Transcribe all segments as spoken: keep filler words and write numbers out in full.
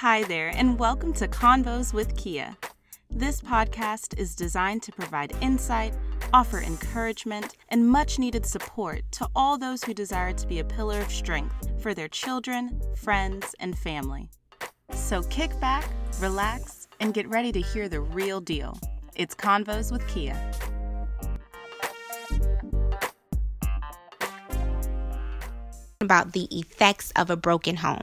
Hi there, and welcome to Convos with Kia. This podcast is designed to provide insight, offer encouragement, and much-needed support to all those who desire to be a pillar of strength for their children, friends, and family. So kick back, relax, and get ready to hear the real deal. It's Convos with Kia. About the effects of a broken home.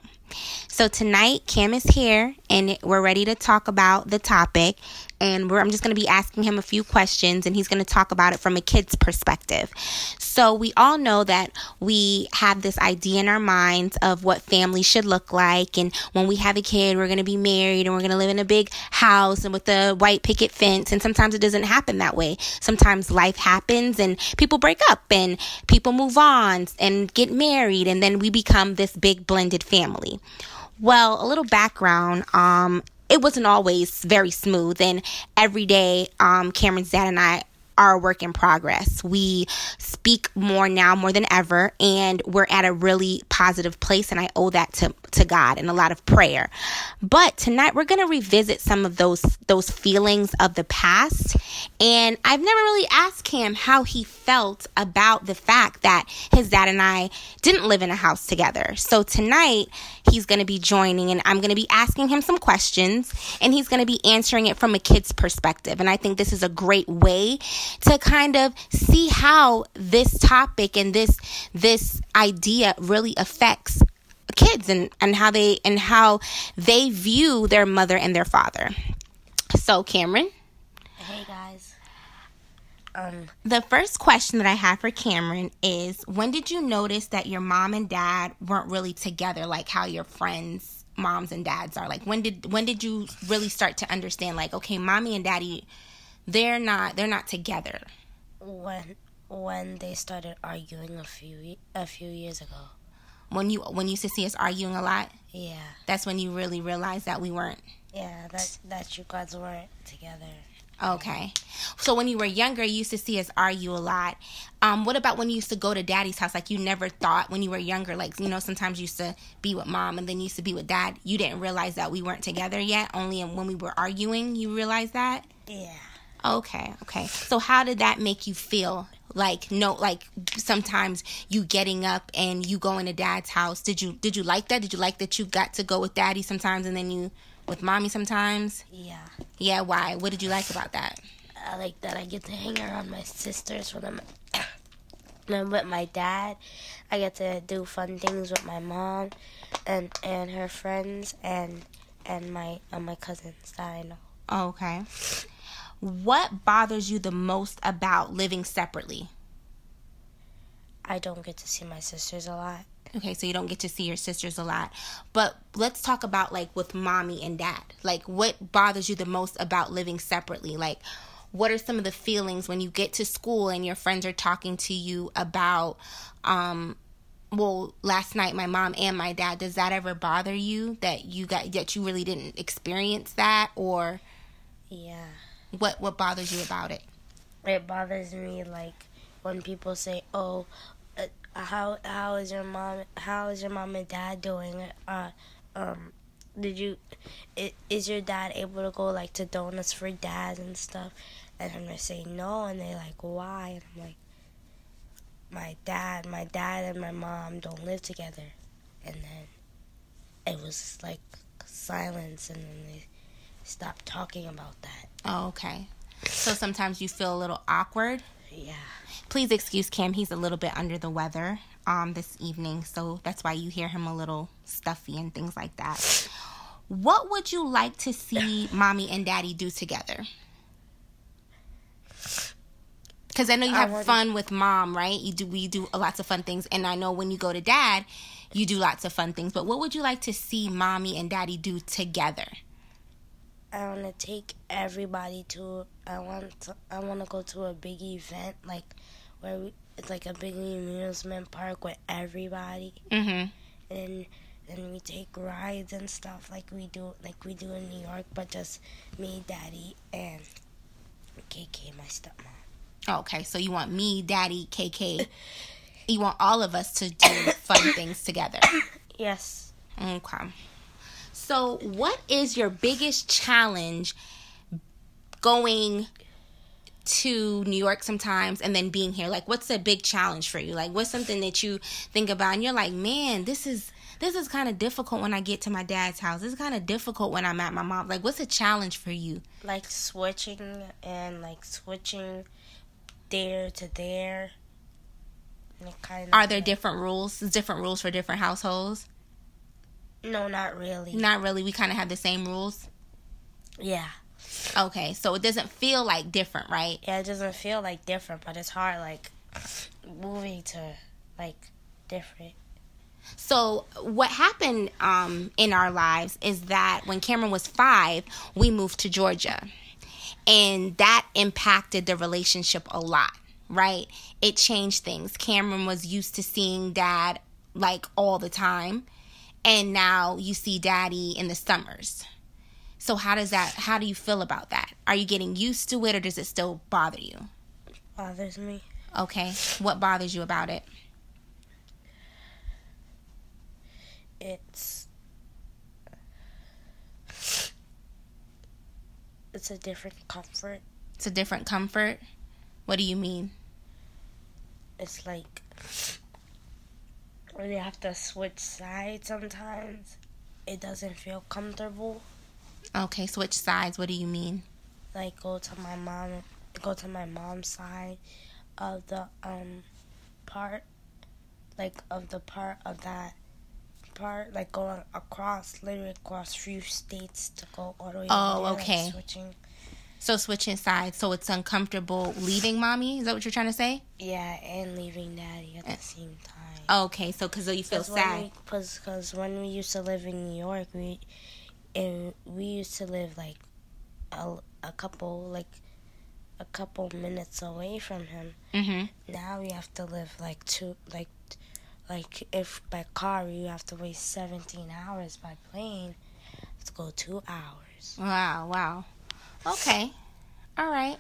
So tonight, Cam is here and we're ready to talk about the topic, and we're, I'm just going to be asking him a few questions, and he's going to talk about it from a kid's perspective. So we all know that we have this idea in our minds of what family should look like, and when we have a kid, we're going to be married and we're going to live in a big house and with a white picket fence, and sometimes it doesn't happen that way. Sometimes life happens and people break up and people move on and get married, and then we become this big blended family. Well, a little background, um, it wasn't always very smooth, and every day um, Cameron's dad and I are a work in progress. We speak more now more than ever, and we're at a really positive place, and I owe that to, to God and a lot of prayer. But tonight we're going to revisit some of those, those feelings of the past, and I've never really asked him how he felt about the fact that his dad and I didn't live in a house together. So tonight he's going to be joining, and I'm going to be asking him some questions, and he's going to be answering it from a kid's perspective. And I think this is a great way to kind of see how this topic and this this idea really affects kids and, and how they and how they view their mother and their father. So, Cameron. Hey guys. Um, the first question that I have for Cameron is, when did you notice that your mom and dad weren't really together, like how your friends' moms and dads are? Like, when did when did you really start to understand, like, okay, mommy and daddy, They're not. They're not together. When when they started arguing a few a few years ago. When you when you used to see us arguing a lot. Yeah. That's when you really realized that we weren't. Yeah. That that you guys weren't together. Okay. So when you were younger, you used to see us argue a lot. Um, what about when you used to go to daddy's house? Like, you never thought when you were younger, like, you know, sometimes you used to be with mom and then you used to be with dad. You didn't realize that we weren't together yet. Only when we were arguing, you realized that. Yeah. Okay, okay. So how did that make you feel? Like, no, like sometimes you getting up and you going to dad's house. Did you did you like that? Did you like that you got to go with daddy sometimes and then you with mommy sometimes? Yeah. Yeah, why? What did you like about that? I like that I get to hang around my sisters when I'm, when I'm with my dad. I get to do fun things with my mom and, and her friends and and my uh, my cousins that I know. Okay. What bothers you the most about living separately? I don't get to see my sisters a lot. Okay, so you don't get to see your sisters a lot. But let's talk about, like, with mommy and dad. Like, what bothers you the most about living separately? Like, what are some of the feelings when you get to school and your friends are talking to you about, um, well, last night my mom and my dad? Does that ever bother you that you got that you really didn't experience that? Or yeah. What what bothers you about it? It bothers me, like, when people say, "Oh, uh, how how is your mom? How is your mom and dad doing? Uh, um, did you? Is your dad able to go, like, to donuts for dads and stuff?" And I'm gonna say no, and they like, "Why?" And I'm like, "My dad, my dad and my mom don't live together." And then it was like silence, and then they stopped talking about that. Oh, okay. So sometimes you feel a little awkward? Yeah. Please excuse Cam. He's a little bit under the weather um, this evening, so that's why you hear him a little stuffy and things like that. What would you like to see mommy and daddy do together? Because I know you have fun with mom, right? You do. We do lots of fun things, and I know when you go to dad, you do lots of fun things. But what would you like to see mommy and daddy do together? I want to take everybody to, I want to, I want to go to a big event, like, where we, it's like a big amusement park with everybody. Mm-hmm. And then we take rides and stuff like we do, like we do in New York, but just me, daddy, and K K, my stepmom. Okay, so you want me, daddy, K K, you want all of us to do fun things together? Yes. Okay. So what is your biggest challenge going to New York sometimes and then being here? Like, what's a big challenge for you? Like, what's something that you think about and you're like, man, this is this is kind of difficult when I get to my dad's house. This is kind of difficult when I'm at my mom. Like, what's a challenge for you? Like switching and like switching there to there. Kind of. Are there different rules? Different rules for different households? No, not really. Not really. We kind of have the same rules. Yeah. Okay, so it doesn't feel like different, right? Yeah, it doesn't feel like different, but it's hard, like, moving to, like, different. So what happened um, in our lives is that when Cameron was five, we moved to Georgia. And that impacted the relationship a lot, right? It changed things. Cameron was used to seeing Dad, like, all the time. And now you see Daddy in the summers. So how does that, how do you feel about that? Are you getting used to it or does it still bother you? It bothers me. Okay. What bothers you about it? It's, it's a different comfort. It's a different comfort? What do you mean? It's like, when you have to switch sides sometimes, it doesn't feel comfortable. Okay, switch sides. What do you mean? Like go to my mom, go to my mom's side of the um part, like of the part of that part, like going across, literally across few states to go all the way. Oh, there, okay. Like switching. So switching sides. So it's uncomfortable leaving mommy. Is that what you're trying to say? Yeah, and leaving daddy at the same time. Okay, so because you feel sad. Because when, when we used to live in New York, we. And we used to live, like, a, a couple, like, a couple minutes away from him. Mm-hmm. Now we have to live, like, two, like, like, if by car you have to wait seventeen hours, by plane, you have to go two hours. Wow, wow. Okay. All right.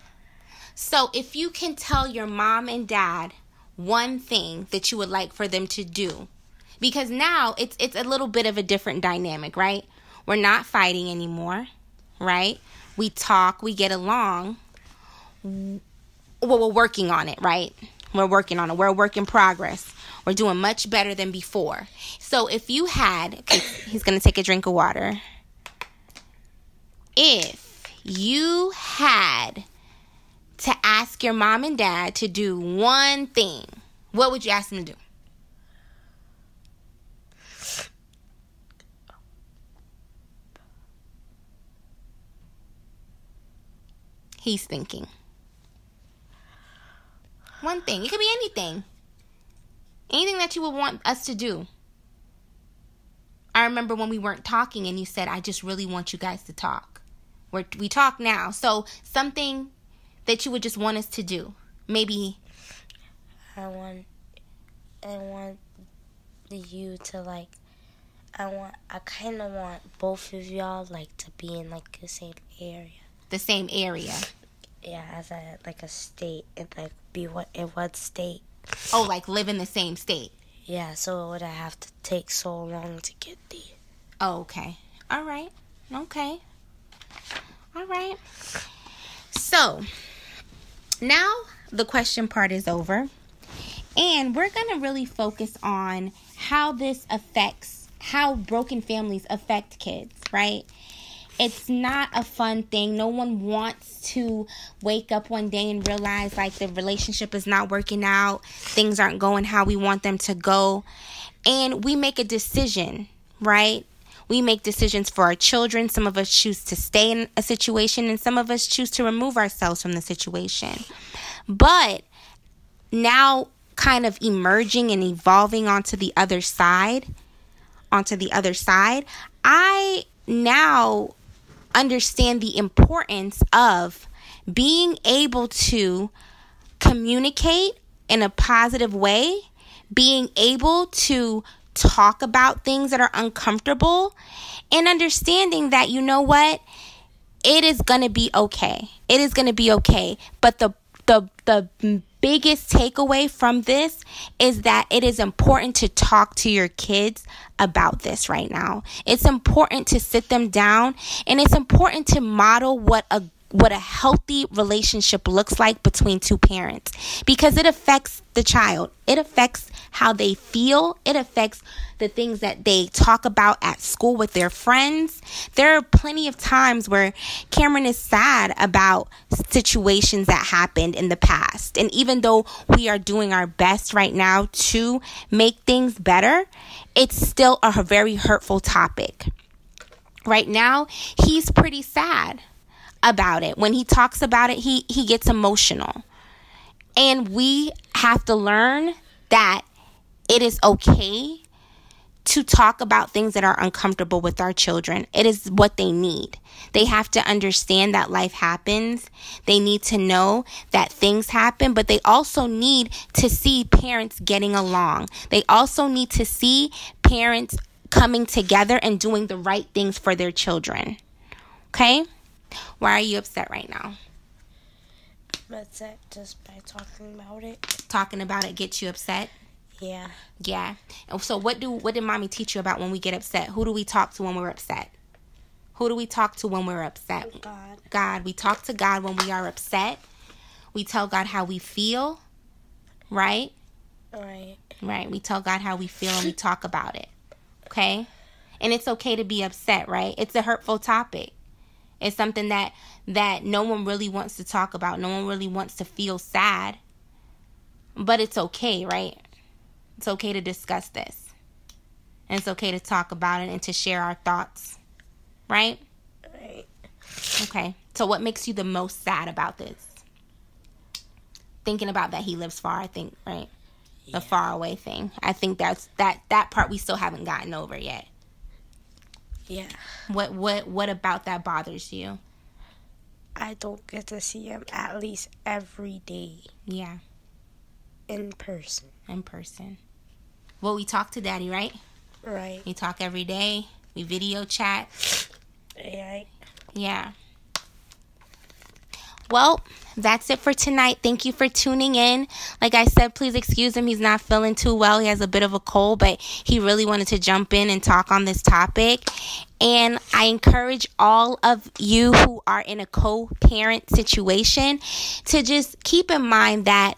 So if you can tell your mom and dad one thing that you would like for them to do, because now it's it's a little bit of a different dynamic, right? We're not fighting anymore, right? We talk, we get along. Well, we're working on it, right? We're working on it. We're a work in progress. We're doing much better than before. So if you had, okay, he's going to take a drink of water. If you had to ask your mom and dad to do one thing, what would you ask them to do? He's thinking. One thing. It could be anything. Anything that you would want us to do. I remember when we weren't talking and you said, I just really want you guys to talk. We're, we talk now. So something that you would just want us to do. Maybe. I want, I want you to like, I want, I kind of want both of y'all like to be in like the same area. The same area. Yeah, as a like a state, and like be what in what state? Oh, like live in the same state. Yeah, so would I have to take so long to get there? Oh, okay. All right. Okay. All right. So now the question part is over, and we're gonna really focus on how this affects how broken families affect kids, right? It's not a fun thing. No one wants to wake up one day and realize, like, the relationship is not working out. Things aren't going how we want them to go. And we make a decision, right? We make decisions for our children. Some of us choose to stay in a situation, and some of us choose to remove ourselves from the situation. But now kind of emerging and evolving onto the other side, onto the other side, I now understand the importance of being able to communicate in a positive way, being able to talk about things that are uncomfortable, and understanding that, you know what, it is going to be okay. It is going to be okay. But the the the biggest takeaway from this is that it is important to talk to your kids about this right now. It's important to sit them down, and it's important to model what a what a healthy relationship looks like between two parents, because it affects the child. It affects how they feel. It affects the things that they talk about at school with their friends. There are plenty of times where Cameron is sad about situations that happened in the past. And even though we are doing our best right now to make things better, it's still a very hurtful topic. Right now, he's pretty sad about it. When he talks about it, he, he gets emotional. And we have to learn that it is okay to talk about things that are uncomfortable with our children. It is what they need. They have to understand that life happens. They need to know that things happen, but they also need to see parents getting along. They also need to see parents coming together and doing the right things for their children. Okay? Why are you upset right now? I'm upset just by talking about it. Talking about it gets you upset? Yeah. Yeah. And so what do what did mommy teach you about when we get upset? Who do we talk to when we're upset? Who do we talk to when we're upset? God. God. We talk to God when we are upset. We tell God how we feel, right? Right. Right. We tell God how we feel and we talk about it, okay? And it's okay to be upset, right? It's a hurtful topic. It's something that, that no one really wants to talk about. No one really wants to feel sad. But it's okay, right? It's okay to discuss this. And it's okay to talk about it and to share our thoughts. Right? Right. Okay. So what makes you the most sad about this? Thinking about that he lives far, I think, right? Yeah. The far away thing. I think that's that, that part we still haven't gotten over yet. Yeah. What what what about that bothers you? I don't get to see him at least every day. Yeah. In person. In person. Well, we talk to Daddy, right? Right. We talk every day. We video chat. Right. Yeah. Well, that's it for tonight. Thank you for tuning in. Like I said, please excuse him. He's not feeling too well. He has a bit of a cold, but he really wanted to jump in and talk on this topic. And I encourage all of you who are in a co-parent situation to just keep in mind that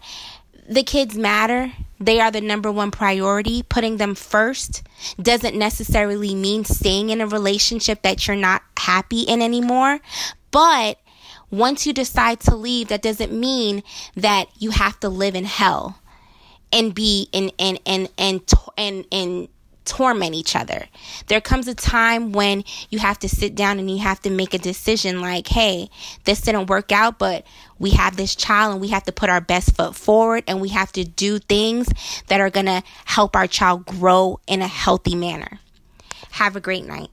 the kids matter. They are the number one priority. Putting them first doesn't necessarily mean staying in a relationship that you're not happy in anymore. But once you decide to leave, that doesn't mean that you have to live in hell and be in and and and and and torment each other. There comes a time when you have to sit down and you have to make a decision like, hey, this didn't work out, but we have this child and we have to put our best foot forward and we have to do things that are going to help our child grow in a healthy manner. Have a great night.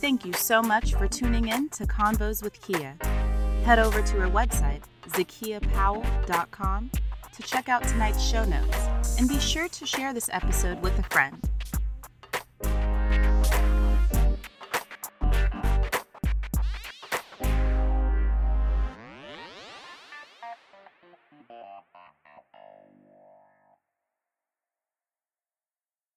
Thank you so much for tuning in to Convos with Kia. Head over to her website, zakia powell dot com, to check out tonight's show notes, and be sure to share this episode with a friend.